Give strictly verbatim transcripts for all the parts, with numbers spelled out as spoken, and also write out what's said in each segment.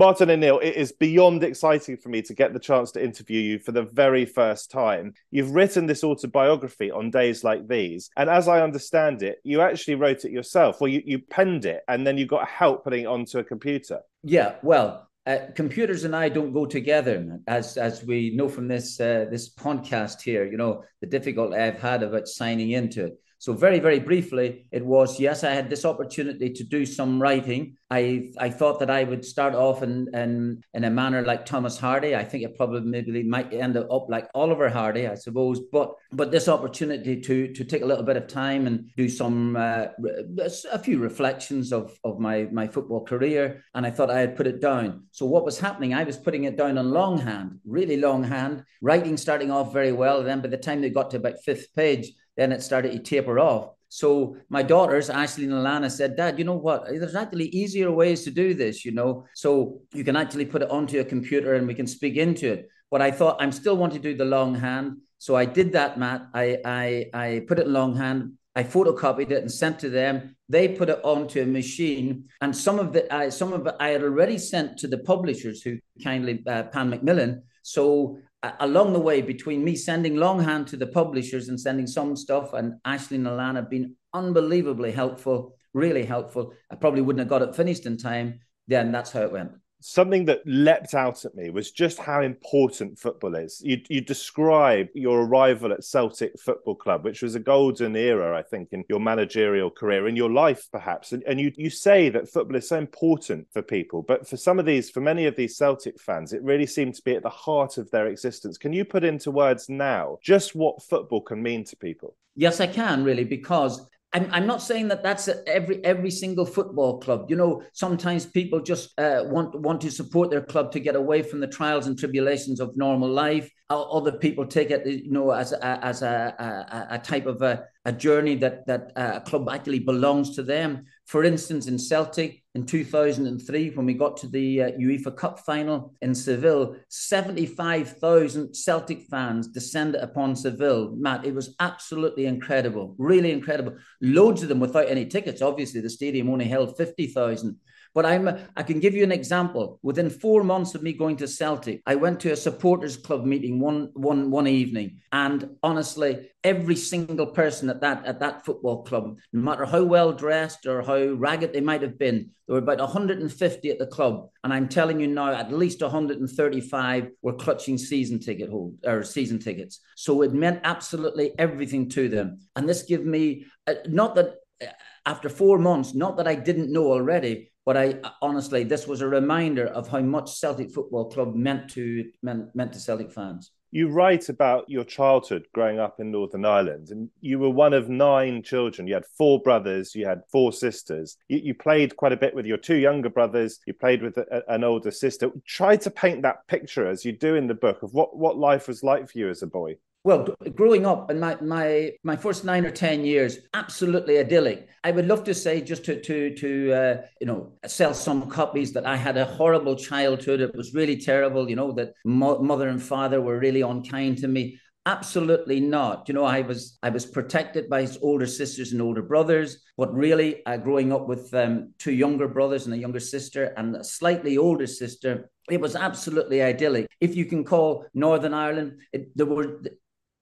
Martin O'Neill, it is beyond exciting for me to get the chance to interview you for the very first time. You've written this autobiography on days like these, and as I understand it, you actually wrote it yourself. Well, you, you penned it, and then you got help putting it onto a computer. Yeah, well, uh, computers and I don't go together, as as we know from this uh, this podcast here, you know, the difficulty I've had about signing into it. So very, very briefly, it was, yes, I had this opportunity to do some writing. I I thought that I would start off in, in, in a manner like Thomas Hardy. I think it probably maybe might end up like Oliver Hardy, I suppose. But but this opportunity to to take a little bit of time and do some, uh, a few reflections of, of my, my football career. And I thought I had put it down. So what was happening, I was putting it down on longhand, really longhand, writing starting off very well. And then by the time they got to about fifth page, then it started to taper off. So my daughters, Ashley and Alana, said, Dad, you know what? There's actually easier ways to do this, you know. So you can actually put it onto a computer and we can speak into it. But I thought, I'm still want to do the longhand. So I did that, Matt. I, I, I put it in longhand. I photocopied it and sent to them. They put it onto a machine. And some of it, I, some of it I had already sent to the publishers who kindly, uh, Pan Macmillan. So along the way, between me sending longhand to the publishers and sending some stuff, and Ashley and Alana have been unbelievably helpful, really helpful. I probably wouldn't have got it finished in time. Then that's how it went. Something that leapt out at me was just how important football is. You, you describe your arrival at Celtic Football Club, which was a golden era, I think, in your managerial career, in your life, perhaps. And, and you, you say that football is so important for people. But for some of these, for many of these Celtic fans, it really seemed to be at the heart of their existence. Can you put into words now just what football can mean to people? Yes, I can, really, because I'm, I'm not saying that that's every every single football club. You know, sometimes people just uh, want, want to support their club to get away from the trials and tribulations of normal life. Other people take it, you know, as a, as a, a, a type of a, a journey that, that a club actually belongs to them. For instance, in Celtic, in two thousand three, when we got to the uh, UEFA Cup final in Seville, seventy-five thousand Celtic fans descended upon Seville. Matt, it was absolutely incredible, really incredible. Loads of them without any tickets. Obviously, the stadium only held fifty thousand. But I'm, I can give you an example. Within four months of me going to Celtic, I went to a supporters club meeting one, one, one evening. And honestly, every single person at that at that football club, no matter how well dressed or how ragged they might have been, there were about one hundred fifty at the club. And I'm telling you now, at least one hundred thirty-five were clutching season ticket hold, or season tickets. So it meant absolutely everything to them. And this gave me, uh, not that uh, after four months, not that I didn't know already, but I honestly, this was a reminder of how much Celtic Football Club meant to meant, meant to Celtic fans. You write about your childhood growing up in Northern Ireland, and you were one of nine children. You had four brothers, you had four sisters. You, you played quite a bit with your two younger brothers. You played with a, an older sister. Try to paint that picture, as you do in the book, of what, what life was like for you as a boy. Well, growing up in my, my my first nine or ten years, absolutely idyllic. I would love to say, just to to to uh, you know, sell some copies, that I had a horrible childhood. It was really terrible. You know, that mo- mother and father were really unkind to me. Absolutely not. You know, I was I was protected by his older sisters and older brothers. But really, uh, growing up with um, two younger brothers and a younger sister and a slightly older sister, it was absolutely idyllic. If you can call Northern Ireland, it, there were.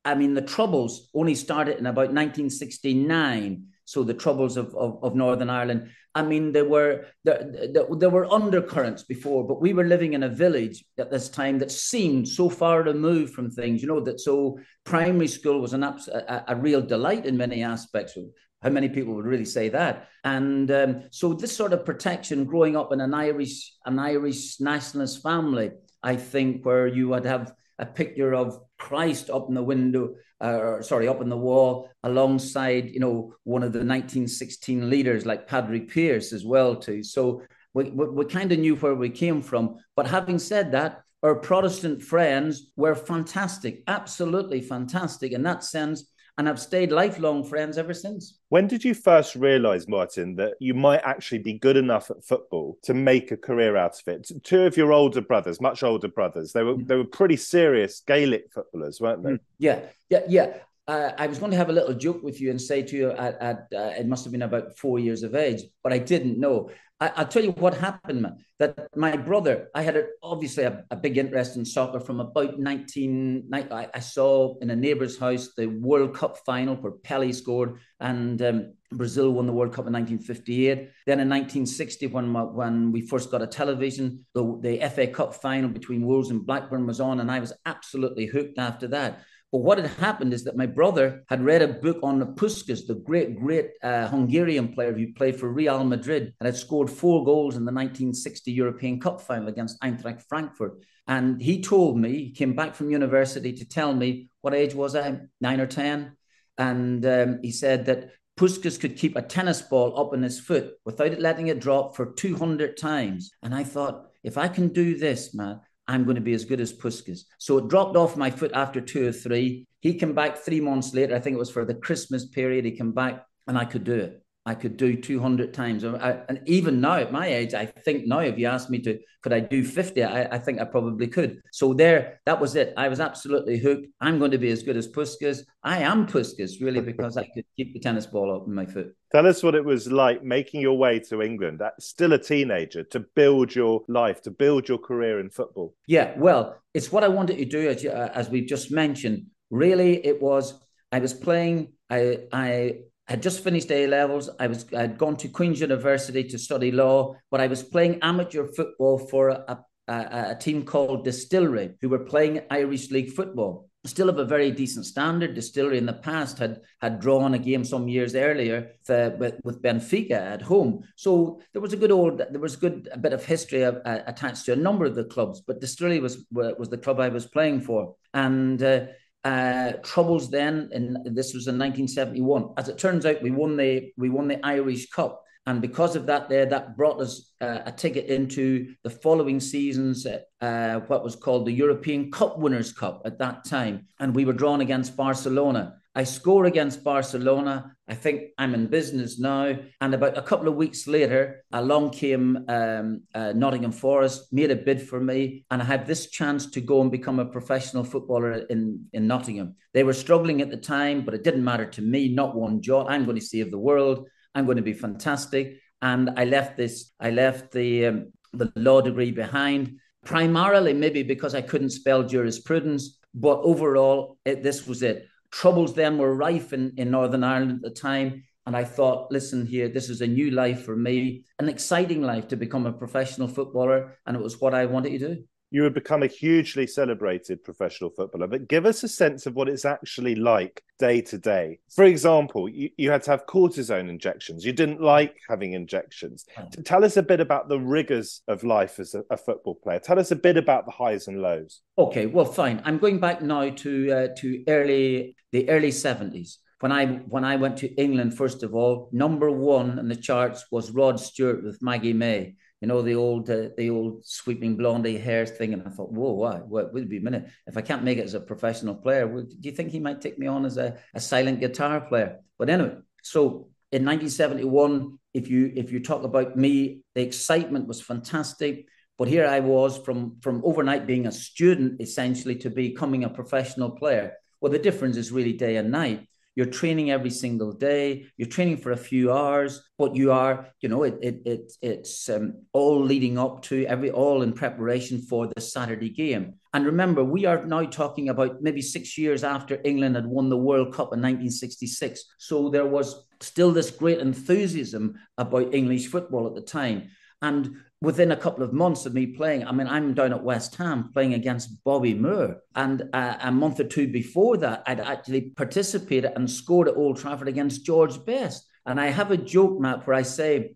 I mean, the Troubles only started in about nineteen sixty-nine. So the Troubles of, of, of Northern Ireland. I mean, there were there, there, there were undercurrents before, but we were living in a village at this time that seemed so far removed from things, you know, that so primary school was an abs- a, a real delight in many aspects. How many people would really say that? And um, so this sort of protection, growing up in an Irish, an Irish nationalist family, I think, where you would have a picture of Christ up in the window, uh, or sorry, up in the wall, alongside, you know, one of the nineteen sixteen leaders like Padre Pierce as well too. So we, we, we kind of knew where we came from. But having said that, our Protestant friends were fantastic, absolutely fantastic in that sense. And I've stayed lifelong friends ever since. When did you first realise, Martin, that you might actually be good enough at football to make a career out of it? Two of your older brothers, much older brothers, they were mm. they were pretty serious Gaelic footballers, weren't they? Mm. Yeah, yeah, yeah. Uh, I was going to have a little joke with you and say to you, at, at, uh, it must have been about four years of age, but I didn't know. I, I'll tell you what happened, man. That my brother, I had a, obviously a, a big interest in soccer from about nineteen. I, I saw in a neighbour's house the World Cup final where Pelé scored, and um, Brazil won the World Cup in nineteen fifty-eight. Then in nineteen sixty, when when we first got a television, the, the F A Cup final between Wolves and Blackburn was on, and I was absolutely hooked after that. But what had happened is that my brother had read a book on the Puskas, the great, great uh, Hungarian player who played for Real Madrid and had scored four goals in the nineteen sixty European Cup final against Eintracht Frankfurt. And he told me, he came back from university to tell me, what age was I, nine or ten? And um, he said that Puskas could keep a tennis ball up in his foot without it letting it drop for two hundred times. And I thought, if I can do this, man, I'm going to be as good as Puskas. So it dropped off my foot after two or three. He came back three months later. I think it was for the Christmas period. He came back and I could do it. I could do two hundred times. I, and even now at my age, I think now if you asked me to, could I do fifty? I, I think I probably could. So there, that was it. I was absolutely hooked. I'm going to be as good as Puskas. I am Puskas, really, because I could keep the tennis ball up in my foot. Tell us what it was like making your way to England, still a teenager, to build your life, to build your career in football. Yeah, well, it's what I wanted to do, as, uh, as we've just mentioned. Really, it was, I was playing, I, I, I'd just finished A-levels. I was, I'd gone to Queen's University to study law, but I was playing amateur football for a, a, a team called Distillery, who were playing Irish League football. Still of a very decent standard. Distillery in the past had had drawn a game some years earlier to, with, with Benfica at home. So there was a good old, there was a good a bit of history uh, attached to a number of the clubs, but Distillery was, was the club I was playing for. And uh, Uh, Troubles then, and this was in nineteen seventy-one. As it turns out, we won the we won the Irish Cup, and because of that, there that brought us uh, a ticket into the following season's uh, what was called the European Cup Winners' Cup at that time, and we were drawn against Barcelona. I score against Barcelona. I think I'm in business now. And about a couple of weeks later, along came um, uh, Nottingham Forest, made a bid for me. And I had this chance to go and become a professional footballer in, in Nottingham. They were struggling at the time, but it didn't matter to me, not one jot. I'm going to save the world. I'm going to be fantastic. And I left this, I left the, um, the law degree behind, primarily maybe because I couldn't spell jurisprudence. But overall, it, this was it. Troubles then were rife in, in Northern Ireland at the time. And I thought, listen here, this is a new life for me, an exciting life to become a professional footballer. And it was what I wanted to do. You would become a hugely celebrated professional footballer, but give us a sense of what it's actually like day to day. For example, you, you had to have cortisone injections. You didn't like having injections. Oh. Tell us a bit about the rigours of life as a, a football player. Tell us a bit about the highs and lows. Okay, well, fine. I'm going back now to uh, to early the early seventies. When I when I went to England, first of all, number one in the charts was Rod Stewart with Maggie May. You know, the old uh, the old sweeping blondie hair thing. And I thought, whoa, wow, what would be a minute. If I can't make it as a professional player, would, do you think he might take me on as a, a silent guitar player? But anyway, so in nineteen seventy-one, if you if you talk about me, the excitement was fantastic. But here I was from, from overnight being a student, essentially, to becoming a professional player. Well, the difference is really day and night. You're training every single day. You're training for a few hours, but you are, you know, it it, it it's um, all leading up to every all in preparation for the Saturday game. And remember, we are now talking about maybe six years after England had won the World Cup in nineteen sixty-six. So there was still this great enthusiasm about English football at the time. And within a couple of months of me playing, I mean, I'm down at West Ham playing against Bobby Moore. And uh, a month or two before that, I'd actually participated and scored at Old Trafford against George Best. And I have a joke, Matt, where I say,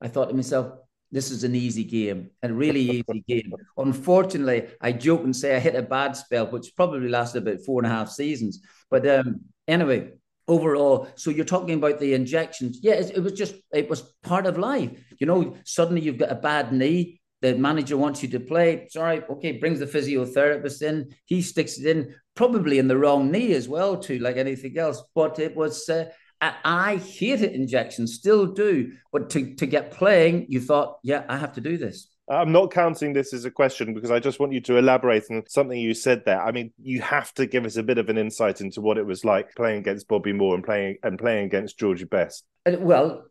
I thought to myself, this is an easy game, a really easy game. Unfortunately, I joke and say I hit a bad spell, which probably lasted about four and a half seasons. But um, anyway... Overall, so you're talking about the injections. Yeah, it, it was just, it was part of life. You know, suddenly you've got a bad knee. The manager wants you to play. Sorry, okay, brings the physiotherapist in. He sticks it in, probably in the wrong knee as well too, like anything else. But it was, uh, I, I hated injections, still do. But to, to get playing, you thought, yeah, I have to do this. I'm not counting this as a question because I just want you to elaborate on something you said there. I mean, you have to give us a bit of an insight into what it was like playing against Bobby Moore and playing and playing against George Best. Well,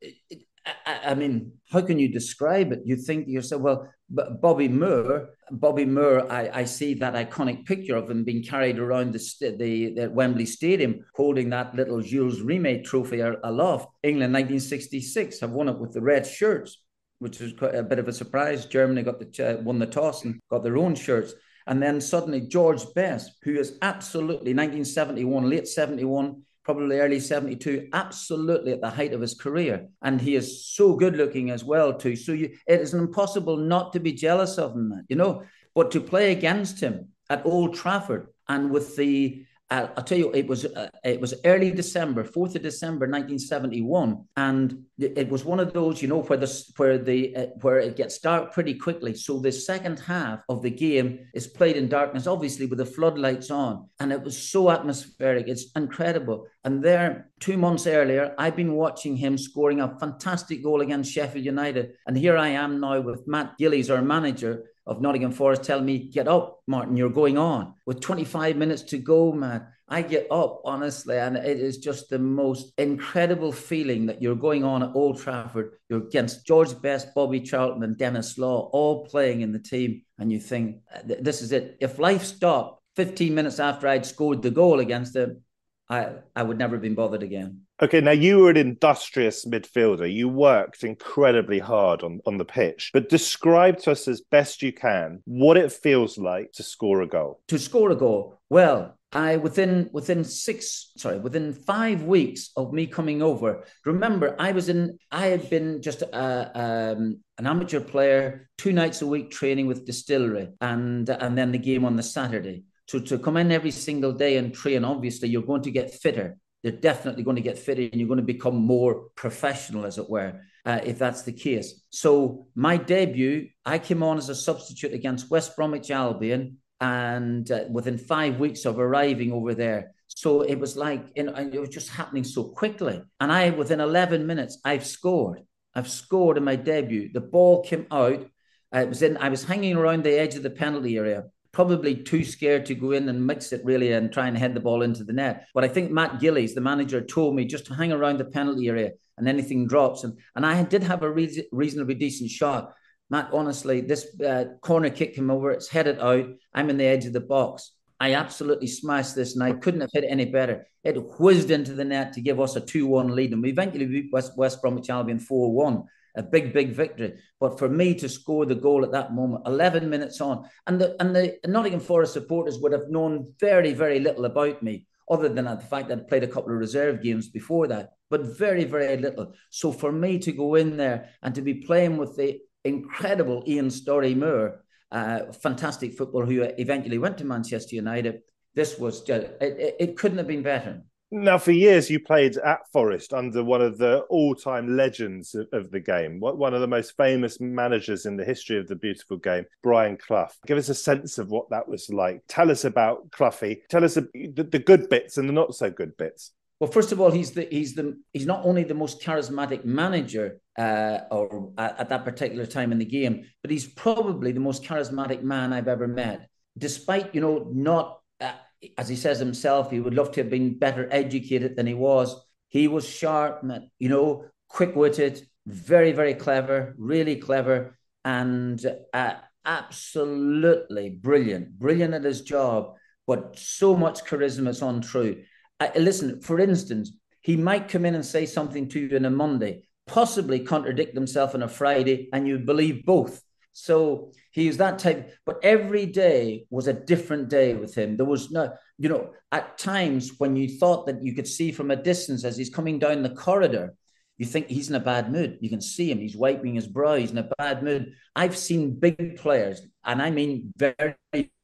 I mean, how can you describe it? You think to yourself, well, but Bobby Moore, Bobby Moore, I, I see that iconic picture of him being carried around the, the, the Wembley Stadium holding that little Jules Rimet trophy aloft. England nineteen sixty-six have won it with the red shirts, which was quite a bit of a surprise. Germany got the uh, won the toss and got their own shirts. And then suddenly George Best, who is absolutely nineteen seventy-one, late seventy-one, probably early seventy-two, absolutely at the height of his career. And he is so good looking as well too. So you, it is impossible not to be jealous of him, you know. But to play against him at Old Trafford and with the, uh, I'll tell you, it was uh, it was early December, fourth of December, nineteen seventy-one. And it was one of those, you know, where the, where, the, uh, where it gets dark pretty quickly. So the second half of the game is played in darkness, obviously with the floodlights on. And it was so atmospheric. It's incredible. And there, two months earlier, I've been watching him scoring a fantastic goal against Sheffield United. And here I am now with Matt Gillies, our manager of Nottingham Forest, telling me, get up, Martin, you're going on. With twenty-five minutes to go, man. I get up, honestly, and it is just the most incredible feeling that you're going on at Old Trafford. You're against George Best, Bobby Charlton and Dennis Law, all playing in the team. And you think, this is it. If life stopped fifteen minutes after I'd scored the goal against them, I, I would never have been bothered again. Okay, now you were an industrious midfielder. You worked incredibly hard on, on the pitch. But describe to us as best you can what it feels like to score a goal. To score a goal? Well, I within within six sorry within five weeks of me coming over. Remember, I was in. I had been just a, um, an amateur player, two nights a week training with Distillery, and and then the game on the Saturday. So to come in every single day and train, obviously you're going to get fitter. You're definitely going to get fitter, and you're going to become more professional, as it were, uh, if that's the case. So my debut, I came on as a substitute against West Bromwich Albion. And uh, within five weeks of arriving over there. So it was like, you know, it was just happening so quickly. And I, within eleven minutes, I've scored. I've scored in my debut. The ball came out. I was in, I was hanging around the edge of the penalty area, probably too scared to go in and mix it really and try and head the ball into the net. But I think Matt Gillies, the manager, told me just to hang around the penalty area and anything drops. And, and I did have a re- reasonably decent shot. Matt, honestly, this uh, corner kick came over. It's headed out. I'm in the edge of the box. I absolutely smashed this, and I couldn't have hit it any better. It whizzed into the net to give us a two one lead, and we eventually beat West, West Bromwich Albion four one. A big, big victory. But for me to score the goal at that moment, eleven minutes on, and the and the Nottingham Forest supporters would have known very, very little about me, other than the fact that I'd played a couple of reserve games before that, but very, very little. So for me to go in there and to be playing with the incredible Ian Storey Moore, uh, fantastic footballer who eventually went to Manchester United. This was just, it, it couldn't have been better. Now, for years, you played at Forest under one of the all-time legends of the game, one of the most famous managers in the history of the beautiful game, Brian Clough. Give us a sense of what that was like. Tell us about Cloughy. Tell us the good bits and the not-so-good bits. Well, first of all, he's the he's the he's not only the most charismatic manager uh, or at, at that particular time in the game, but he's probably the most charismatic man I've ever met. Despite, you know, not uh, as he says himself, he would love to have been better educated than he was. He was sharp, man, you know, quick-witted, very, very clever, really clever, and uh, absolutely brilliant, brilliant at his job. But so much charisma, it's untrue. I, listen, for instance, he might come in and say something to you on a Monday, possibly contradict himself on a Friday, and you'd believe both. So he was that type. But every day was a different day with him. There was no, you know, at times when you thought that you could see from a distance as he's coming down the corridor, you think he's in a bad mood. You can see him. He's wiping his brow. He's in a bad mood. I've seen big players, and I mean very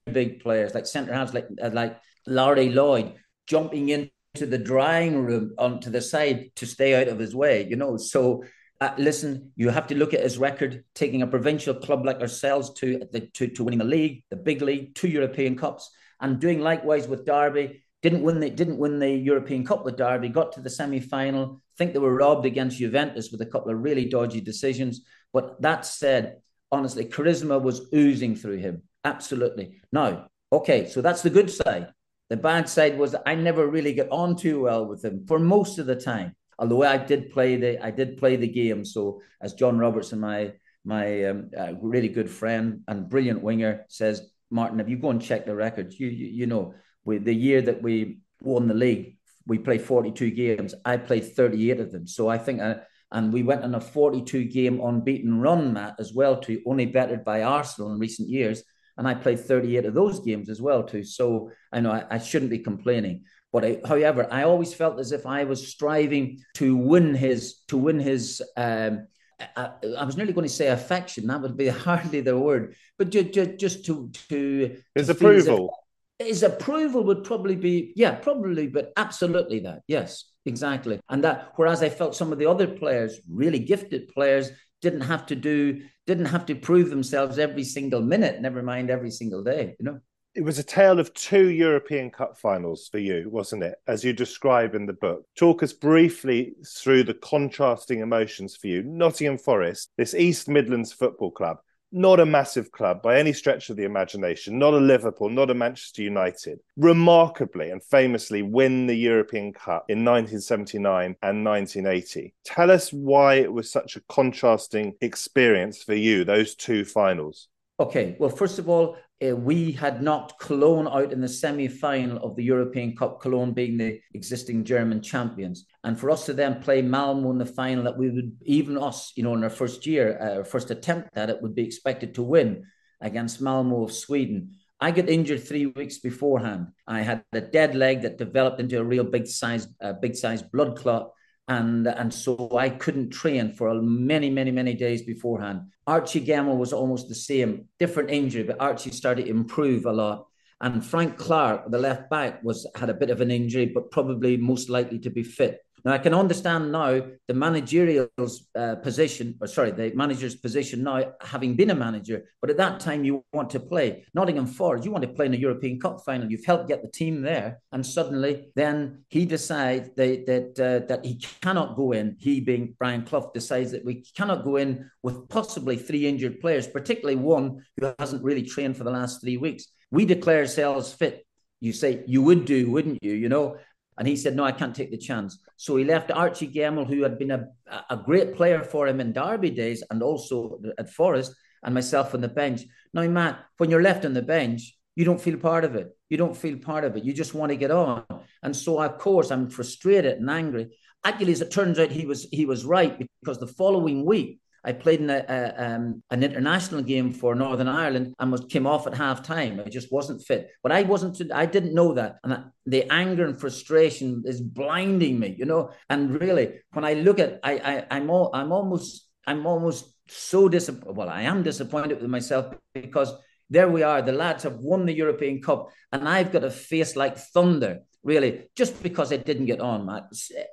big players, like centre-halves, like, like Larry Lloyd, jumping into the drying room onto the side to stay out of his way, you know. So, uh, listen, you have to look at his record, taking a provincial club like ourselves to, the, to to winning the league, the big league, two European Cups, and doing likewise with Derby. Didn't win the didn't win the European Cup with Derby, got to the semi-final. I think they were robbed against Juventus with a couple of really dodgy decisions. But that said, honestly, charisma was oozing through him. Absolutely. Now, okay, so that's the good side. The bad side was that I never really got on too well with him for most of the time. although I did play the I did play the game. So as John Robertson, my my um, uh, really good friend and brilliant winger, says, Martin, if you go and check the records, you you, you know, we, the year that we won the league, we played forty-two games. I played thirty-eight of them. So I think I. And we went on a forty-two game unbeaten run, Matt, as well, too, only bettered by Arsenal in recent years. And I played thirty-eight of those games as well, too. So I know I, I shouldn't be complaining. But I, however, I always felt as if I was striving to win his, to win his, um, I, I was nearly going to say affection. That would be hardly the word. But ju- ju- just to... to his to approval. His approval would probably be, yeah, probably, but absolutely that, yes. Exactly. And that, whereas I felt some of the other players, really gifted players, didn't have to do, didn't have to prove themselves every single minute, never mind every single day, you know. It was a tale of two European Cup finals for you, wasn't it? As you describe in the book. Talk us briefly through the contrasting emotions for you. Nottingham Forest, this East Midlands football club, not a massive club by any stretch of the imagination, not a Liverpool, not a Manchester United, remarkably and famously win the European Cup in nineteen seventy-nine and nineteen eighty. Tell us why it was such a contrasting experience for you, those two finals. Okay, well, first of all, uh, we had knocked Cologne out in the semi-final of the European Cup, Cologne being the existing German champions. And for us to then play Malmo in the final, that we would, even us, you know, in our first year, uh, our first attempt at it, would be expected to win against Malmo of Sweden. I got injured three weeks beforehand. I had a dead leg that developed into a real big size, uh, big size blood clot. And and so I couldn't train for many, many, many days beforehand. Archie Gemmill was almost the same, different injury, but Archie started to improve a lot. And Frank Clark, the left back, was had a bit of an injury, but probably most likely to be fit. Now, I can understand now the managerial's uh, position, or sorry, the manager's position now, having been a manager, but at that time you want to play. Nottingham Forest, you want to play in a European Cup final. You've helped get the team there. And suddenly then he decides that that, uh, that he cannot go in. He, being Brian Clough, decides that we cannot go in with possibly three injured players, particularly one who hasn't really trained for the last three weeks. We declare ourselves fit. You say, you would do, wouldn't you, you know? And he said, no, I can't take the chance. So he left Archie Gemmill, who had been a, a great player for him in Derby days and also at Forest, and myself on the bench. Now, Matt, when you're left on the bench, you don't feel part of it. You don't feel part of it. You just want to get on. And so, of course, I'm frustrated and angry. Actually, as it turns out, he was he was right, because the following week, I played in a, a, um, an international game for Northern Ireland and was, came off at half time. I just wasn't fit. But I wasn't, I didn't know that. And I, the anger and frustration is blinding me, you know. And really, when I look at, I, I, I'm, all, I'm almost, I'm almost so disappointed. Well, I am disappointed with myself, because there we are. The lads have won the European Cup and I've got a face like thunder. Really, just because it didn't get on, Matt.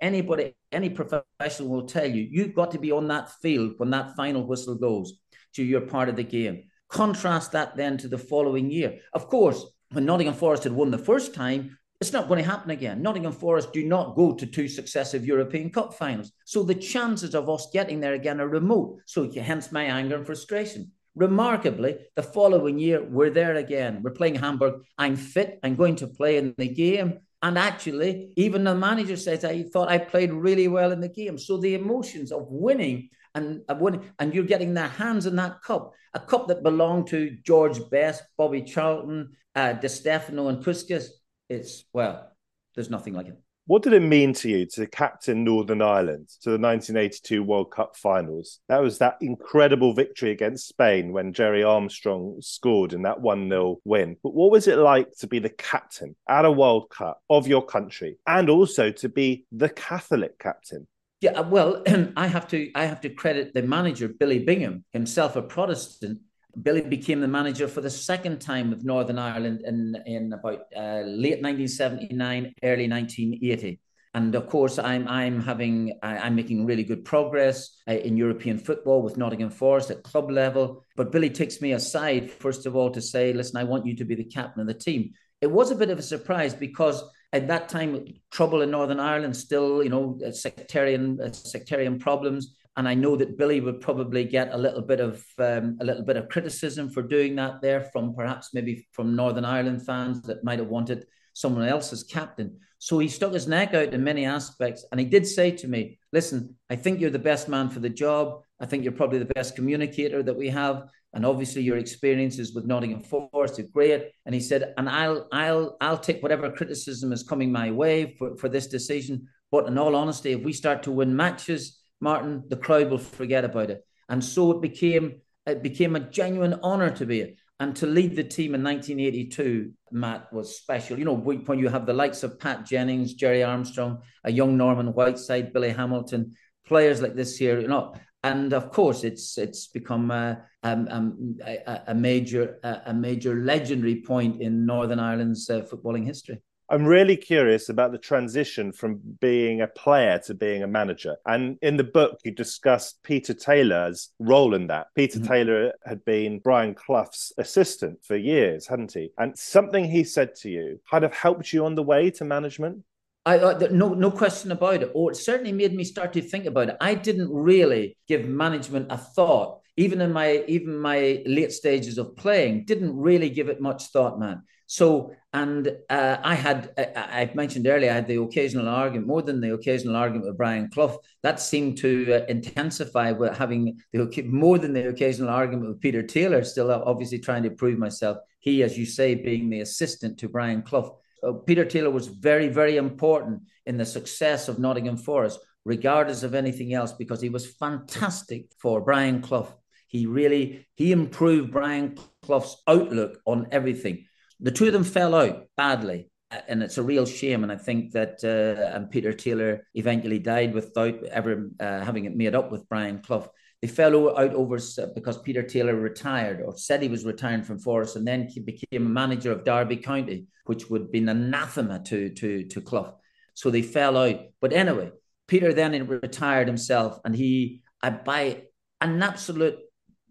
Anybody, any professional will tell you, you've got to be on that field when that final whistle goes to your part of the game. Contrast that then to the following year. Of course, when Nottingham Forest had won the first time, it's not going to happen again. Nottingham Forest do not go to two successive European Cup finals. So the chances of us getting there again are remote. So hence my anger and frustration. Remarkably, the following year, we're there again. We're playing Hamburg. I'm fit. I'm going to play in the game. And actually, even the manager says, I thought I played really well in the game. So the emotions of winning and of winning, and you're getting their hands in that cup, a cup that belonged to George Best, Bobby Charlton, uh, Di Stefano and Puskas. It's, well, there's nothing like it. What did it mean to you to captain Northern Ireland to the nineteen eighty-two World Cup finals? That was that incredible victory against Spain when Gerry Armstrong scored in that one nil win. But what was it like to be the captain at a World Cup of your country, and also to be the Catholic captain? Yeah, well, I have to I have to credit the manager, Billy Bingham, himself a Protestant. Billy became the manager for the second time with Northern Ireland in, in about uh, late nineteen seventy-nine, early nineteen eighty. And of course, I'm I'm having I, I'm making really good progress uh, in European football with Nottingham Forest at club level. But Billy takes me aside, first of all, to say, listen, I want you to be the captain of the team. It was a bit of a surprise, because at that time, trouble in Northern Ireland still, you know, sectarian sectarian problems. And I know that Billy would probably get a little bit of um, a little bit of criticism for doing that there, from perhaps maybe from Northern Ireland fans that might have wanted someone else as captain. So he stuck his neck out in many aspects. And he did say to me, listen, I think you're the best man for the job. I think you're probably the best communicator that we have. And obviously your experiences with Nottingham Forest are great. And he said, and I'll I'll I'll take whatever criticism is coming my way for, for this decision. But in all honesty, if we start to win matches, Martin, the crowd will forget about it. And so it became it became a genuine honour to be it. And to lead the team in nineteen eighty-two, Matt, was special. You know, when you have the likes of Pat Jennings, Gerry Armstrong, a young Norman Whiteside, Billy Hamilton, players like this here, you know. And of course, it's it's become a, um, a, a major a major legendary point in Northern Ireland's uh, footballing history. I'm really curious about the transition from being a player to being a manager. And in the book, you discussed Peter Taylor's role in that. Peter mm-hmm. Taylor had been Brian Clough's assistant for years, hadn't he? And something he said to you kind of helped you on the way to management? I, I, no, no question about it. Or it certainly made me start to think about it. I didn't really give management a thought, even in my even my late stages of playing. Didn't really give it much thought, man. So, and uh, I had, I, I mentioned earlier, I had the occasional argument, more than the occasional argument with Brian Clough. That seemed to uh, intensify with having the more than the occasional argument with Peter Taylor, still obviously trying to prove myself. He, as you say, being the assistant to Brian Clough. Uh, Peter Taylor was very, very important in the success of Nottingham Forest, regardless of anything else, because he was fantastic for Brian Clough. He really, he improved Brian Clough's outlook on everything. The two of them fell out badly, and it's a real shame. And I think that uh, and Peter Taylor eventually died without ever uh, having it made up with Brian Clough. They fell out over because Peter Taylor retired, or said he was retiring from Forest, and then he became a manager of Derby County, which would be an anathema to, to, to Clough. So they fell out. But anyway, Peter then retired himself, and he, I, by an absolute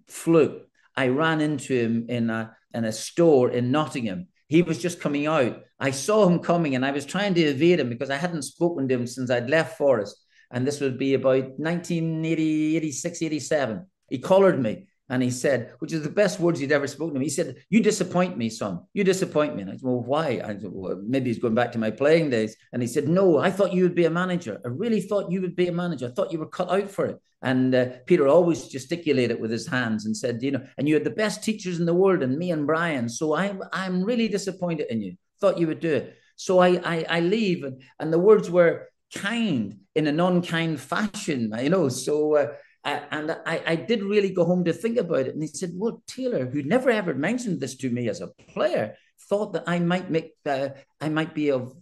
fluke, I ran into him in a in a store in Nottingham. He was just coming out. I saw him coming and I was trying to evade him because I hadn't spoken to him since I'd left Forest. And this would be about nineteen eighty, eighty-six, eighty-seven. He collared me and he said, which is the best words he'd ever spoken to me. He said, "You disappoint me, son. You disappoint me." And I said, "Well, why?" I said, "Well, maybe he's going back to my playing days." And he said, "No, I thought you would be a manager. I really thought you would be a manager. I thought you were cut out for it." And uh, Peter always gesticulated with his hands and said, "You know, and you had the best teachers in the world, and me and Brian. So I'm, I'm really disappointed in you. Thought you would do it." So I, I, I leave, and, and the words were kind in an unkind fashion, you know. So, uh, I, and I, I did really go home to think about it. And he said, "Well, Taylor, who never ever mentioned this to me as a player, thought that I might make, uh, I might be of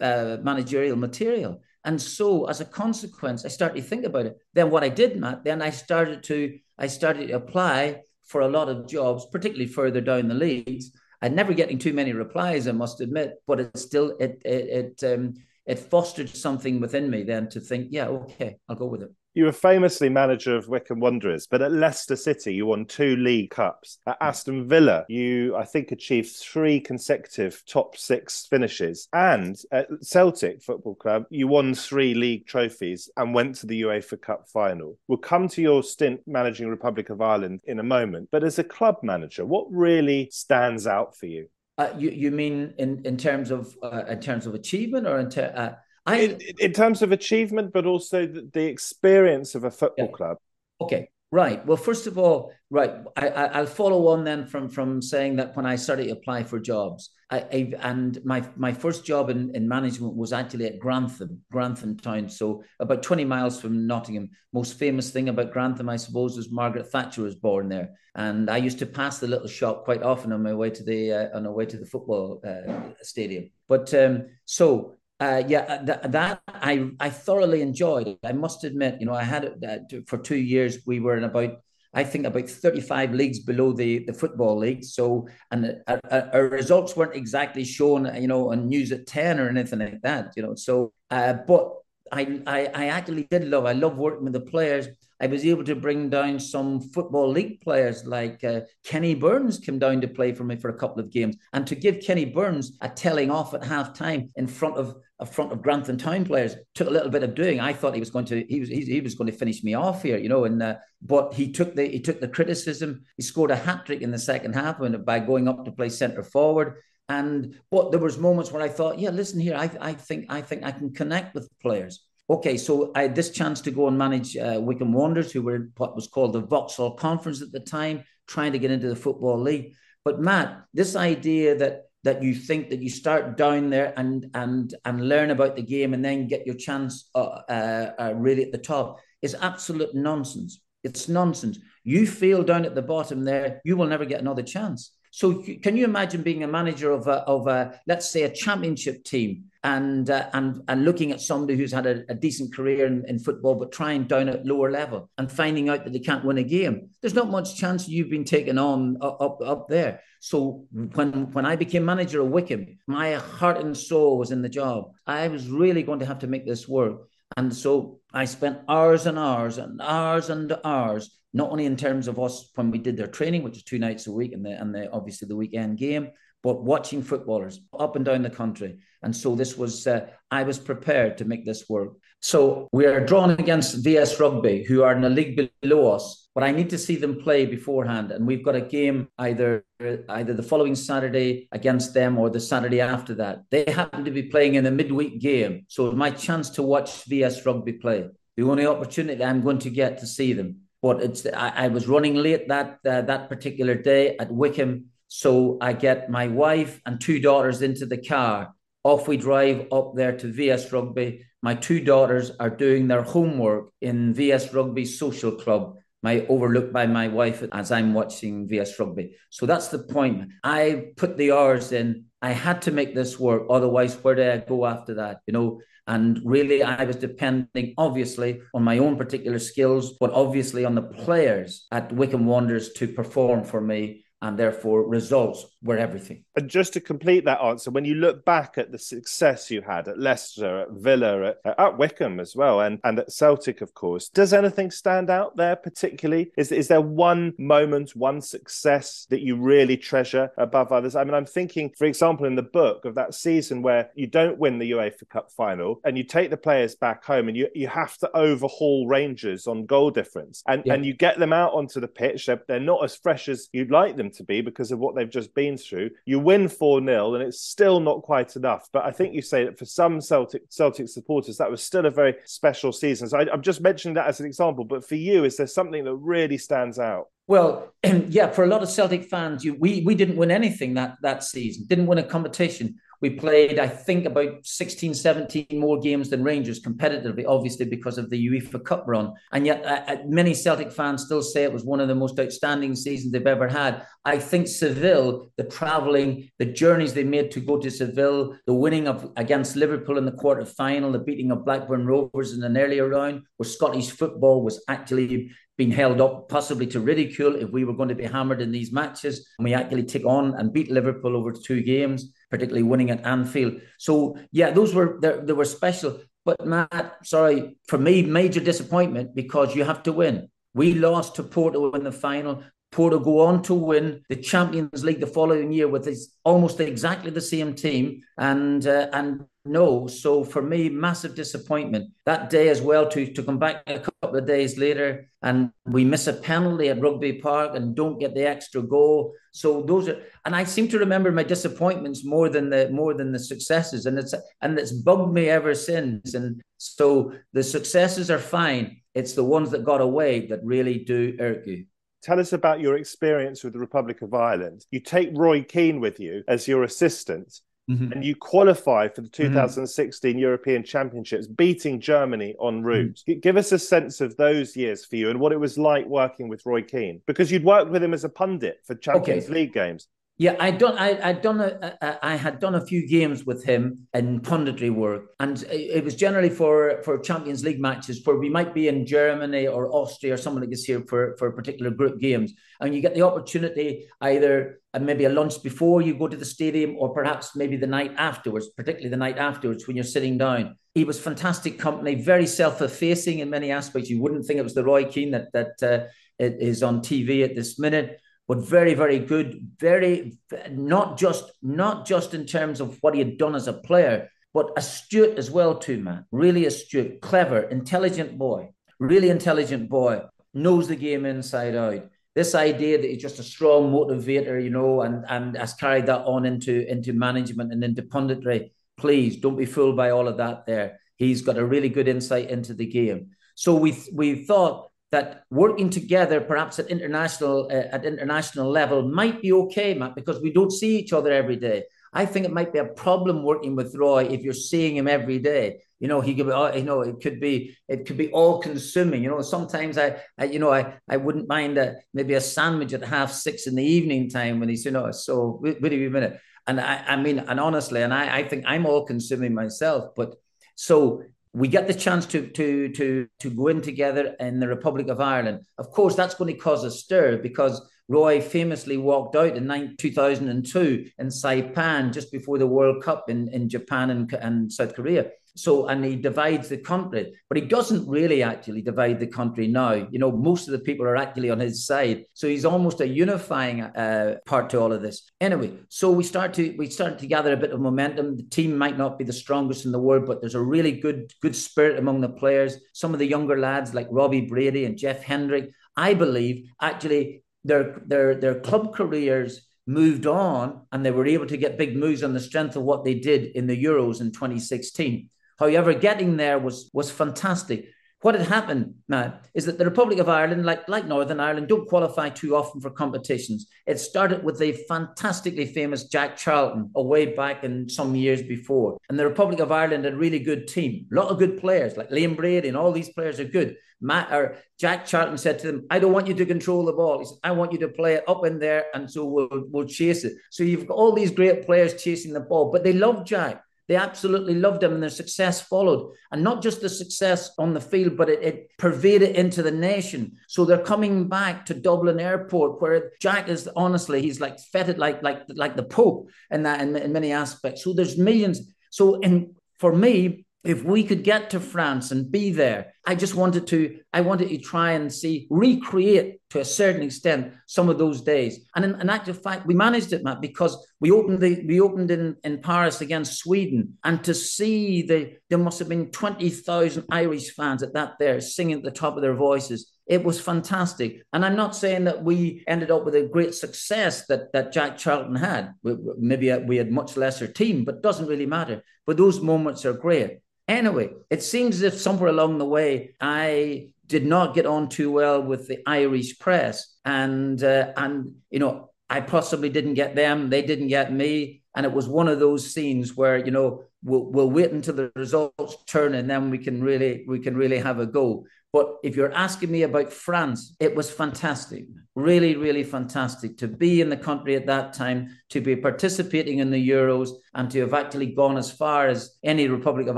uh, managerial material." And so as a consequence, I started to think about it. Then what I did, Matt, then I started to I started to apply for a lot of jobs, particularly further down the leagues. I'm never getting too many replies, I must admit, but it still it it it um, it fostered something within me then to think, yeah, okay, I'll go with it. You were famously manager of Wycombe Wanderers, but at Leicester City, you won two League Cups. At Aston Villa, you, I think, achieved three consecutive top six finishes. And at Celtic Football Club, you won three league trophies and went to the UEFA Cup final. We'll come to your stint managing Republic of Ireland in a moment. But as a club manager, what really stands out for you? Uh, you, you mean in, in terms of uh, in terms of achievement or in ter- uh, I in, in terms of achievement, but also the, the experience of a football yeah. club. Okay, right. Well, first of all, right, I, I, I'll follow on then from from saying that when I started to apply for jobs, I, I and my my first job in, in management was actually at Grantham, Grantham Town, so about twenty miles from Nottingham. Most famous thing about Grantham, I suppose, was Margaret Thatcher was born there, and I used to pass the little shop quite often on my way to the uh, on my way to the football uh, stadium. But um, so. Uh, yeah, th- that I, I thoroughly enjoyed. I must admit, you know, I had it uh, for two years. We were in about, I think, about thirty-five leagues below the, the Football League. So, and uh, uh, our results weren't exactly shown, you know, on News at ten or anything like that, you know. So, uh, but I, I, I actually did love, I love working with the players. I was able to bring down some Football League players like uh, Kenny Burns came down to play for me for a couple of games, and to give Kenny Burns a telling off at halftime in front of in front of Grantham Town players took a little bit of doing. I thought he was going to he was he, he was going to finish me off here, you know. And uh, but he took the he took the criticism. He scored a hat trick in the second half by going up to play centre forward. And what there was moments where I thought, yeah, listen here, I, I think I think I can connect with players. Okay, so I had this chance to go and manage uh, Wycombe Wanderers, who were what was called the Vauxhall Conference at the time, trying to get into the Football League. But Matt, this idea that that you think that you start down there and and and learn about the game and then get your chance uh, uh, uh, really at the top is absolute nonsense. It's nonsense. You feel down at the bottom there, you will never get another chance. So can you imagine being a manager of a, of a let's say, a championship team and uh, and and looking at somebody who's had a, a decent career in, in football but trying down at lower level and finding out that they can't win a game? There's not much chance you've been taken on up up there. So when when I became manager of Wycombe, my heart and soul was in the job. I was really going to have to make this work. And so I spent hours and hours and hours and hours, not only in terms of us when we did their training, which is two nights a week and, the, and the, obviously the weekend game, but watching footballers up and down the country. And so this was, uh, I was prepared to make this work. So we are drawn against V S Rugby, who are in a league below us, but I need to see them play beforehand. And we've got a game either, either the following Saturday against them or the Saturday after that. They happen to be playing in a midweek game. So my chance to watch V S Rugby play, the only opportunity I'm going to get to see them. But it's I, I was running late that uh, that particular day at Wycombe. So I get my wife and two daughters into the car. Off we drive up there to V S Rugby. My two daughters are doing their homework in V S Rugby Social Club, my overlooked by my wife as I'm watching V S Rugby. So that's the point. I put the hours in. I had to make this work. Otherwise, where do I go after that? You know, and really, I was depending, obviously, on my own particular skills, but obviously on the players at Wycombe Wanderers to perform for me. And therefore, results were everything. And just to complete that answer, when you look back at the success you had at Leicester, at Villa, at, at Wycombe as well, and, and at Celtic, of course, does anything stand out there particularly? Is, is there one moment, one success that you really treasure above others? I mean, I'm thinking, for example, in the book of that season where you don't win the UEFA Cup final and you take the players back home and you, you have to overhaul Rangers on goal difference and, yeah. and you get them out onto the pitch. They're, they're not as fresh as you'd like them to be because of what they've just been through. You win four nil and it's still not quite enough. But I think you say that for some Celtic Celtic supporters, that was still a very special season. So I, I'm just mentioning that as an example. But for you, is there something that really stands out? Well, yeah, for a lot of Celtic fans, you, we, we didn't win anything that, that season. Didn't win a competition. We played, I think, about sixteen, seventeen more games than Rangers competitively, obviously, because of the UEFA Cup run. And yet uh, many Celtic fans still say it was one of the most outstanding seasons they've ever had. I think Seville, the travelling, the journeys they made to go to Seville, the winning of against Liverpool in the quarter final, the beating of Blackburn Rovers in an earlier round, where Scottish football was actually being held up possibly to ridicule if we were going to be hammered in these matches. And we actually take on and beat Liverpool over two games, particularly winning at Anfield. So, yeah, those were they were special. But, Matt, sorry, for me, major disappointment because you have to win. We lost to Porto in the final. Porto go on to win the Champions League the following year with this, almost exactly the same team. And uh, and no, so for me, massive disappointment. That day as well, to, to come back a couple of days later and we miss a penalty at Rugby Park and don't get the extra goal. So those are, and I seem to remember my disappointments more than the more than the successes. And it's and it's bugged me ever since. And so the successes are fine. It's the ones that got away that really do irk you. Tell us about your experience with the Republic of Ireland. You take Roy Keane with you as your assistant, mm-hmm. and you qualify for the two thousand sixteen mm-hmm. European Championships, beating Germany en route. Mm-hmm. Give us a sense of those years for you and what it was like working with Roy Keane, because you'd worked with him as a pundit for Champions okay. League games. Yeah, I done. I I done. A, I, I had done a few games with him in punditry work, and it was generally for, for Champions League matches where we might be in Germany or Austria or someone like this here for, for particular group games, and you get the opportunity either maybe a lunch before you go to the stadium or perhaps maybe the night afterwards, particularly the night afterwards when you're sitting down. He was fantastic company, very self-effacing in many aspects. You wouldn't think it was the Roy Keane that that uh, is on T V at this minute. But very, very good, very, not just not just in terms of what he had done as a player, but astute as well too, man. Really astute, clever, intelligent boy, really intelligent boy, knows the game inside out. this idea that he's just a strong motivator, you know, and, and has carried that on into, into management and into punditry. Please don't be fooled by all of that there. He's got a really good insight into the game. So we we thought that working together, perhaps at international uh, at international level, might be okay, Matt, because we don't see each other every day. I think it might be a problem working with Roy if you're seeing him every day. You know, he could be, you know, it could be, it could be all consuming. You know, sometimes I, I you know, I, I wouldn't mind a, maybe a sandwich at half six in the evening time when he's, you know, so wait, wait a minute. And I, I mean, and honestly, and I, I think I'm all consuming myself. But so we get the chance to, to, to, to go in together in the Republic of Ireland. Of course, that's going to cause a stir because Roy famously walked out in two thousand two in Saipan just before the World Cup in, in Japan and, and South Korea. So, and he divides the country, but he doesn't really actually divide the country now. You know, most of the people are actually on his side. So he's almost a unifying uh, part to all of this. Anyway, so we start to we start to gather a bit of momentum. The team might not be the strongest in the world, but there's a really good good spirit among the players. Some of the younger lads like Robbie Brady and Jeff Hendrick, I believe, actually their their their club careers moved on, and they were able to get big moves on the strength of what they did in the Euros in twenty sixteen. However, getting there was, was fantastic. What had happened, Matt, is that the Republic of Ireland, like, like Northern Ireland, don't qualify too often for competitions. It started with a fantastically famous Jack Charlton away back in some years before. And the Republic of Ireland had a really good team, a lot of good players, like Liam Brady, and all these players are good. Matt, or Jack Charlton said to them, I don't want you to control the ball. He said, I want you to play it up in there, and so we'll, we'll chase it. So you've got all these great players chasing the ball, but they love Jack. They absolutely loved him, and their success followed. And not just the success on the field, but it, it pervaded into the nation. So they're coming back to Dublin Airport, where Jack is, honestly, he's like feted like like like the Pope in that in, in many aspects. So there's millions. So in for me, if we could get to France and be there, I just wanted to, I wanted to try and see, recreate to a certain extent some of those days. And in, in actual fact, we managed it, Matt, because we opened the, we opened in, in Paris against Sweden. And to see the, there must have been twenty thousand Irish fans at that there singing at the top of their voices. It was fantastic. And I'm not saying that we ended up with a great success that, that Jack Charlton had. We, maybe we had much lesser team, but doesn't really matter. But those moments are great. Anyway, it seems as if somewhere along the way, I did not get on too well with the Irish press. And, uh, and you know, I possibly didn't get them. They didn't get me. And it was one of those scenes where, you know, we'll, we'll wait until the results turn and then we can really, we can really have a go. But if you're asking me about France, it was fantastic. Really, really fantastic to be in the country at that time, to be participating in the Euros, and to have actually gone as far as any Republic of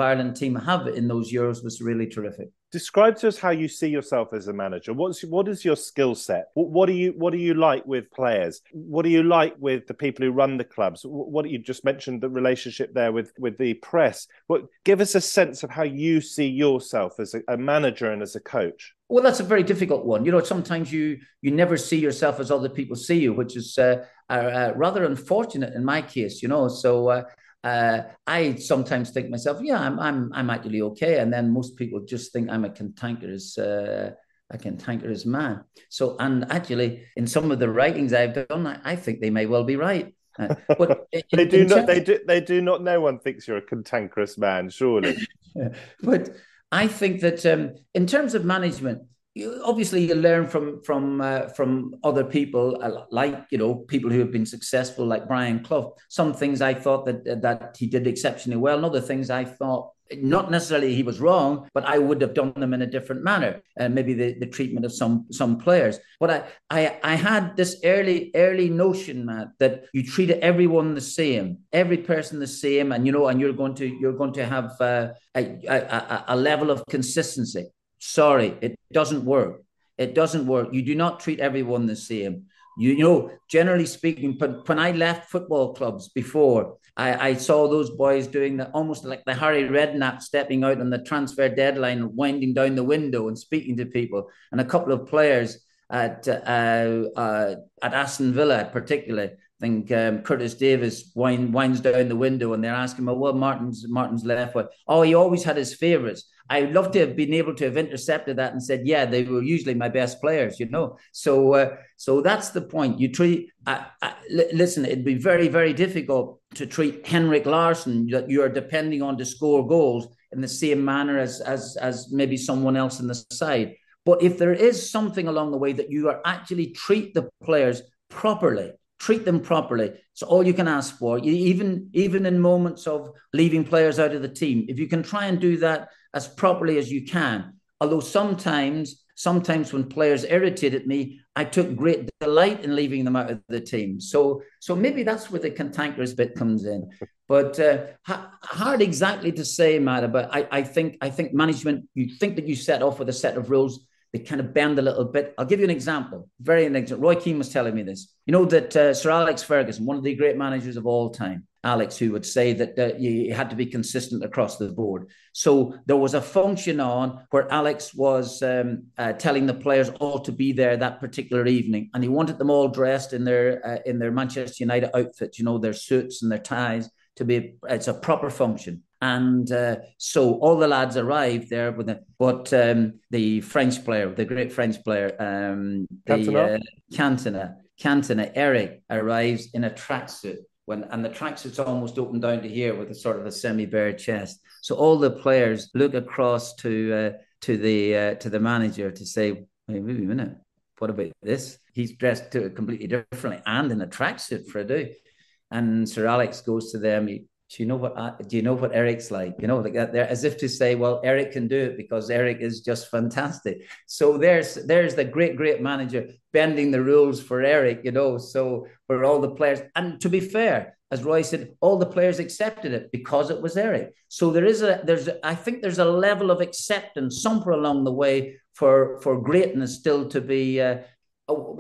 Ireland team have in those Euros was really terrific. Describe to us how you see yourself as a manager. What's, what is your skill set? What, what, are you, what are you like with players? What are you like with the people who run the clubs? What you just mentioned, the relationship there with, with the press. What, give us a sense of how you see yourself as a, a manager and as a coach. Well, that's a very difficult one. You know, sometimes you you never see yourself as other people see you, which is uh, uh, rather unfortunate in my case, you know. So uh, uh, I sometimes think myself, yeah, I'm I'm I'm actually okay, and then most people just think I'm a cantankerous uh, a cantankerous man. So, and actually, in some of the writings I've done, I, I think they may well be right. Uh, but in, they do not. Terms, they do. They do not. No one thinks you're a cantankerous man, surely. But I think that um, in terms of management, you, obviously you learn from from uh, from other people, uh, like, you know, people who have been successful, like Brian Clough. Some things I thought that that he did exceptionally well, and other things I thought, not necessarily he was wrong, but I would have done them in a different manner, and uh, maybe the, the treatment of some some players. But I, I I had this early early notion, Matt, that you treat everyone the same, every person the same, and you know, and you're going to you're going to have uh, a, a a level of consistency. Sorry, it doesn't work. It doesn't work. You do not treat everyone the same. You know, generally speaking, but when I left football clubs before, I, I saw those boys doing the, almost like the Harry Redknapp stepping out on the transfer deadline and winding down the window and speaking to people. And a couple of players at uh, uh, at Aston Villa particularly, think um, Curtis Davis wind, winds down the window and they're asking, well, well Martin's Martin's left foot. Oh, he always had his favourites. I'd love to have been able to have intercepted that and said, yeah, they were usually my best players, you know. So uh, so that's the point. You treat, I, I, listen, it'd be very, very difficult to treat Henrik Larsson, that you're depending on to score goals, in the same manner as, as, as maybe someone else in the side. But if there is something along the way that you are actually treat the players properly, treat them properly. It's all you can ask for. You, even, even in moments of leaving players out of the team, if you can try and do that as properly as you can. Although sometimes, sometimes when players irritated me, I took great delight in leaving them out of the team. So, so maybe that's where the cantankerous bit comes in. But uh, ha- hard exactly to say, Matt, but I, I think I think management, you think that you set off with a set of rules, they kind of bend a little bit. I'll give you an example. Very an example. Roy Keane was telling me this. You know that uh, Sir Alex Ferguson, one of the great managers of all time, Alex, who would say that uh, you had to be consistent across the board. So there was a function on where Alex was um, uh, telling the players all to be there that particular evening, and he wanted them all dressed in their uh, in their Manchester United outfits, you know, their suits and their ties. To be, it's a proper function. And uh, so all the lads arrived there, with the, but um, the French player, the great French player, um, the uh, Cantona, Cantona, Eric arrives in a tracksuit, when and the tracksuit's almost open down to here with a sort of a semi-bare chest. So all the players look across to uh, to the uh, to the manager to say, "Hey, wait a minute, what about this? He's dressed to completely differently and in a tracksuit for a day." And Sir Alex goes to them. He, Do you know what? I, do you know what Eric's like? You know, like that. There, as if to say, "Well, Eric can do it because Eric is just fantastic." So there's there's the great, great manager bending the rules for Eric. You know, so for all the players, and to be fair, as Roy said, all the players accepted it because it was Eric. So there is a there's a, I think there's a level of acceptance somewhere along the way for for greatness still to be uh,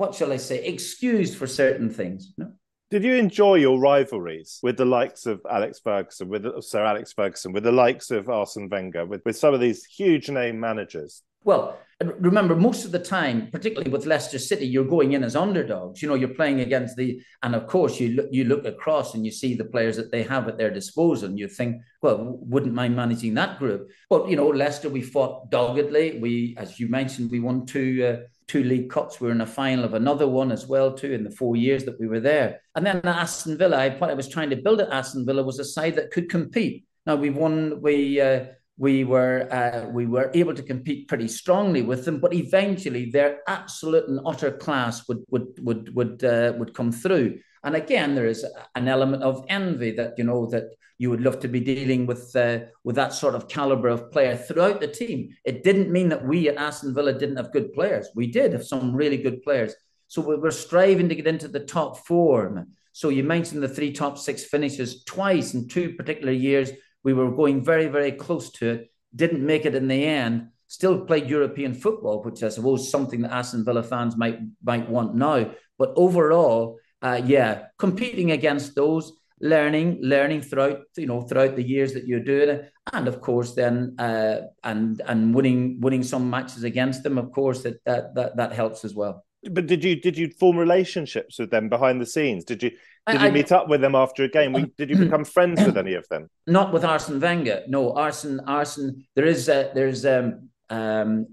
what shall I say excused for certain things. You know? Did you enjoy your rivalries with the likes of Alex Ferguson, with Sir Alex Ferguson, with the likes of Arsene Wenger, with, with some of these huge name managers? Well, remember, most of the time, particularly with Leicester City, you're going in as underdogs. You know, you're playing against the... And of course, you look, you look across and you see the players that they have at their disposal and you think, well, wouldn't mind managing that group. But, you know, Leicester, we fought doggedly. We, as you mentioned, we won two... Uh, Two League Cups. We were in a final of another one as well, too, in the four years that we were there. And then Aston Villa, I, what I was trying to build at Aston Villa was a side that could compete. Now, we won, we uh, we were uh, we were able to compete pretty strongly with them, but eventually their absolute and utter class would would would would uh, would come through. And again, there is an element of envy that, you know, that you would love to be dealing with uh, with that sort of calibre of player throughout the team. It didn't mean that we at Aston Villa didn't have good players. We did have some really good players. So we were striving to get into the top four. So you mentioned the three top six finishes twice in two particular years. We were going very, very close to it. Didn't make it in the end. Still played European football, which I suppose is something that Aston Villa fans might, might want now. But overall, uh, yeah, competing against those, learning, learning throughout, you know, throughout the years that you're doing it. And of course, then, uh, and, and winning, winning some matches against them, of course, that, that, that, that helps as well. But did you, did you form relationships with them behind the scenes? Did you, did I, you meet I, up with them after a game? Did you become friends with any of them? Not with Arsene Wenger. No, Arsene, Arsene, there is a, there's, um, um,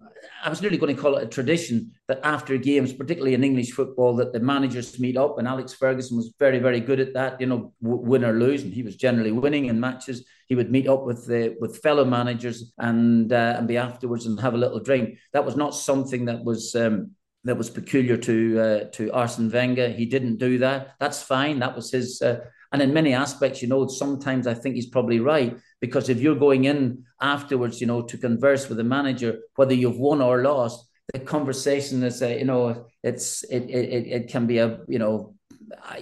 I was nearly going to call it a tradition that after games, particularly in English football, that the managers meet up, and Alex Ferguson was very, very good at that, you know, w- win or lose, and he was generally winning in matches. He would meet up with the with fellow managers and uh, and be afterwards and have a little drink. That was not something that was um, that was peculiar to uh, to Arsene Wenger. He didn't do that. That's fine. That was his... Uh, And in many aspects, you know, sometimes I think he's probably right, because if you're going in afterwards, you know, to converse with the manager, whether you've won or lost, the conversation is, a, you know, it's it, it it can be a, you know,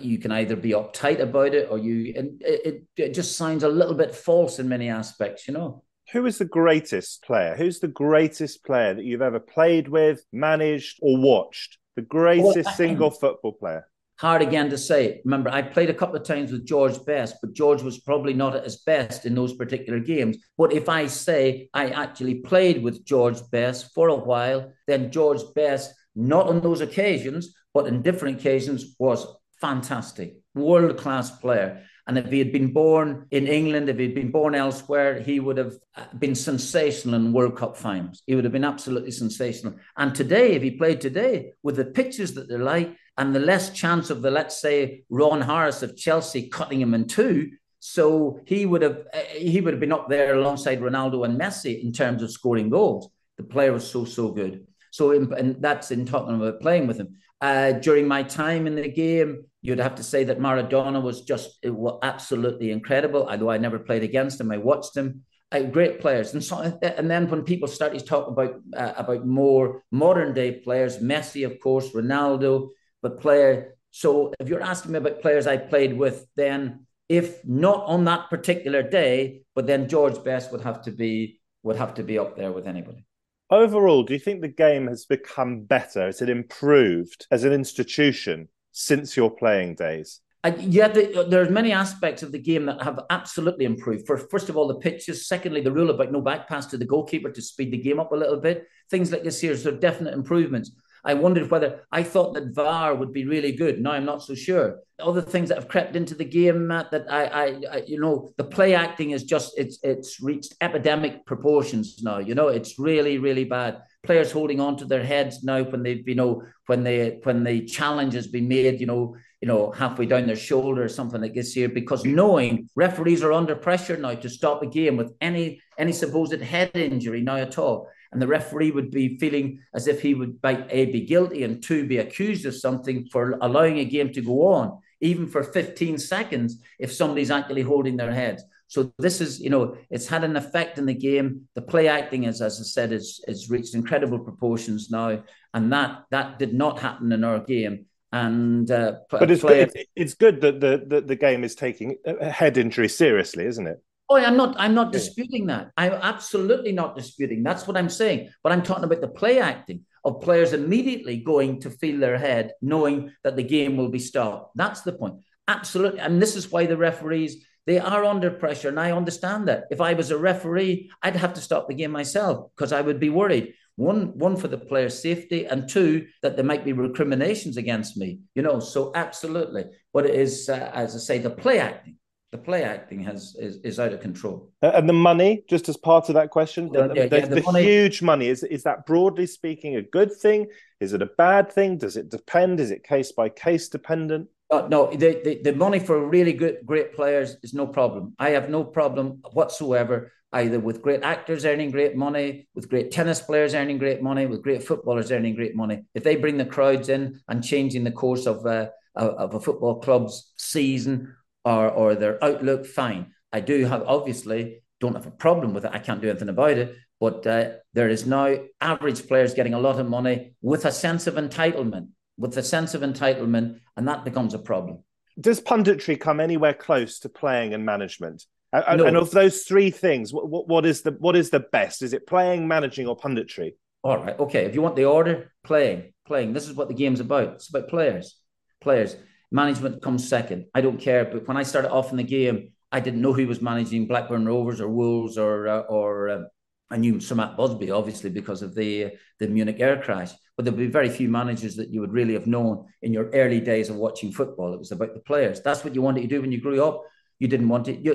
you can either be uptight about it or you, and it, it just sounds a little bit false in many aspects, you know. Who is the greatest player? Who's the greatest player that you've ever played with, managed or watched? The greatest well, I- single football player? Hard again to say. Remember, I played a couple of times with George Best, but George was probably not at his best in those particular games. But if I say I actually played with George Best for a while, then George Best, not on those occasions, but on different occasions, was fantastic. world-class player. And if he had been born in England, if he'd been born elsewhere, he would have been sensational in World Cup finals. He would have been absolutely sensational. And today, if he played today, with the pitches that they're like, and the less chance of the, let's say, Ron Harris of Chelsea cutting him in two, so he would have he would have been up there alongside Ronaldo and Messi in terms of scoring goals. The player was so, so good. So in, and that's in talking about playing with him. Uh, during my time in the game, you'd have to say that Maradona was just it was absolutely incredible. Although I never played against him, I watched him. Uh, great players. And so, and then when people start to talk about uh, about more modern day players, Messi, of course, Ronaldo, but player. So if you're asking me about players I played with, then if not on that particular day, but then George Best would have to be would have to be up there with anybody. Overall, do you think the game has become better? Has it improved as an institution since your playing days? I, yeah, the, there are many aspects of the game that have absolutely improved. For, first of all, the pitches. Secondly, the rule about no back pass to the goalkeeper to speed the game up a little bit. Things like this here, so definite improvements. I wondered whether I thought that V A R would be really good. Now I'm not so sure. Other things that have crept into the game, Matt, that I, I, I you know, the play acting is just, it's it's reached epidemic proportions now. You know, it's really, really bad. Players holding on to their heads now when they've, you know, when they when the challenge has been made, you know, you know, halfway down their shoulder or something like this here, because knowing referees are under pressure now to stop a game with any any supposed head injury now at all. And the referee would be feeling as if he would, by A, be guilty, and two, be accused of something for allowing a game to go on, even for fifteen seconds, if somebody's actually holding their head. So this is, you know, it's had an effect in the game. The play acting, is, as I said, is, is reached incredible proportions now. And that that did not happen in our game. And uh, But it's good, it's good that the, the, the game is taking head injury seriously, isn't it? Oh, I'm not I'm not disputing that. I'm absolutely not disputing. That's what I'm saying. But I'm talking about the play acting of players immediately going to feel their head, knowing that the game will be stopped. That's the point. Absolutely. And this is why the referees, they are under pressure. And I understand that. If I was a referee, I'd have to stop the game myself because I would be worried. One, one for the player's safety, and two, that there might be recriminations against me. You know, so absolutely. But it is, uh, as I say, the play acting. The play acting has is, is out of control. And the money, just as part of that question, well, yeah, the, yeah, the, the money, huge money, is is that broadly speaking a good thing? Is it a bad thing? Does it depend? Is it case by case dependent? Uh, no, the, the, the money for really good, great players is no problem. I have no problem whatsoever, either with great actors earning great money, with great tennis players earning great money, with great footballers earning great money. If they bring the crowds in and changing the course of uh, of a football club's season, Or, or their outlook, fine. I do have, obviously, don't have a problem with it. I can't do anything about it. But uh, there is now average players getting a lot of money with a sense of entitlement, with a sense of entitlement, and that becomes a problem. Does punditry come anywhere close to playing and management? And, no. And of those three things, what, what is the what is the best? Is it playing, managing, or punditry? All right, okay. If you want the order, playing, playing. This is what the game's about. It's about players, players. Management comes second. I don't care. But when I started off in the game, I didn't know who was managing Blackburn Rovers or Wolves or uh, or um, I knew Sir Matt Busby, obviously, because of the the Munich air crash. But there'd be very few managers that you would really have known in your early days of watching football. It was about the players. That's what you wanted to do when you grew up. You didn't want it. You,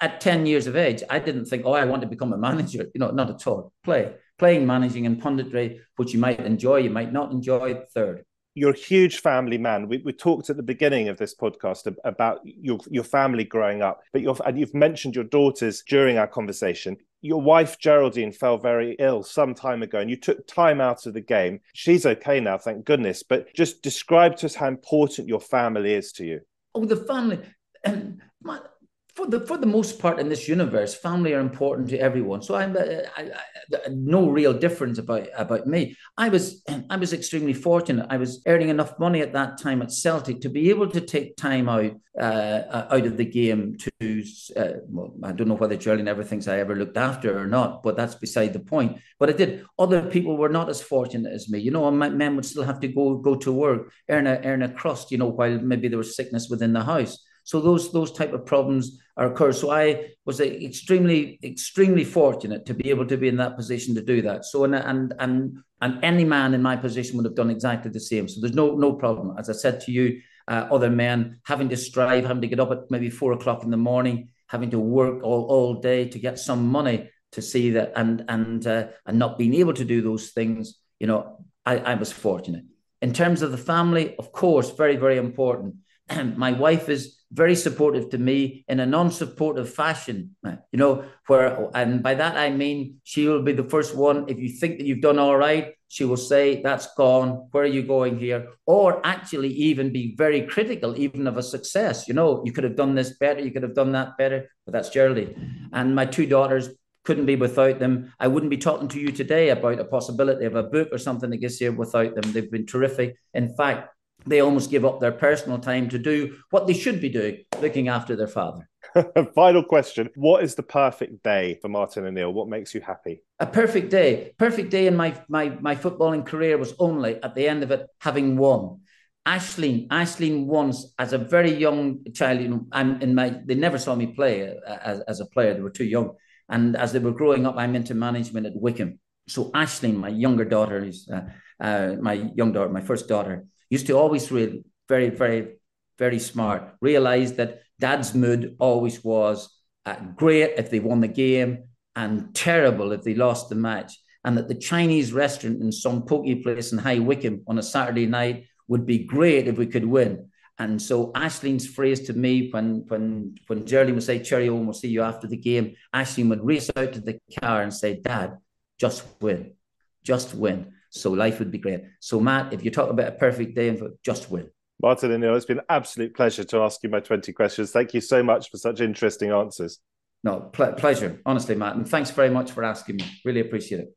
at ten years of age, I didn't think, oh, I want to become a manager. You know, not at all. Play, playing, managing, and punditry, which you might enjoy, you might not enjoy. Third. You're a huge family man. We, we talked at the beginning of this podcast about your your family growing up, but you're, and you've mentioned your daughters during our conversation. Your wife, Geraldine, fell very ill some time ago, and you took time out of the game. She's okay now, thank goodness, but just describe to us how important your family is to you. Oh, the family. Um, my, for, the, for the most part in this universe, family are important to everyone. So I'm I, I, no real difference about, about me. I was I was extremely fortunate. I was earning enough money at that time at Celtic to be able to take time out uh, out of the game to, uh, well, I don't know whether Geraldine ever thinks I ever looked after or not, but that's beside the point. But I did. Other people were not as fortunate as me. You know, my men would still have to go go to work, earn a, earn a crust, you know, while maybe there was sickness within the house. So those those type of problems are occur. So I was extremely, extremely fortunate to be able to be in that position to do that. So and and and, and any man in my position would have done exactly the same. So there's no no problem. As I said to you, uh, other men having to strive, having to get up at maybe four o'clock in the morning, having to work all, all day to get some money to see that, and and uh, and not being able to do those things. You know, I, I was fortunate. In terms of the family, of course, very, very important. My wife is very supportive to me in a non-supportive fashion, you know, where, and by that I mean, she will be the first one. If you think that you've done all right, she will say, that's gone. Where are you going here? Or actually even be very critical, even of a success. You know, you could have done this better. You could have done that better. But that's Geraldine. And my two daughters, couldn't be without them. I wouldn't be talking to you today about a possibility of a book or something that gets here without them. They've been terrific. In fact, they almost give up their personal time to do what they should be doing, looking after their father. Final question. What is the perfect day for Martin O'Neill? What makes you happy? A perfect day. Perfect day in my, my, my footballing career was only at the end of it having won. Ashley, Ashley once, as a very young child, you know, I'm in my, they never saw me play as, as a player. They were too young. And as they were growing up, I'm into management at Wickham. So Ashley, my younger daughter, is uh, uh, my young daughter, my first daughter, used to always read, very, very, very smart, realized that dad's mood always was uh, great if they won the game and terrible if they lost the match. And that the Chinese restaurant in some pokey place in High Wycombe on a Saturday night would be great if we could win. And so Aisline's phrase to me, when when when Geraldine would say, "Cheerio, we'll see you after the game," Aisline would race out to the car and say, "Dad, just win, just win." So life would be great. So Matt, if you talk about a perfect day, just win. Martin O'Neill, it's been an absolute pleasure to ask you my twenty questions. Thank you so much for such interesting answers. No, pl- pleasure, honestly, Matt. And thanks very much for asking me. Really appreciate it.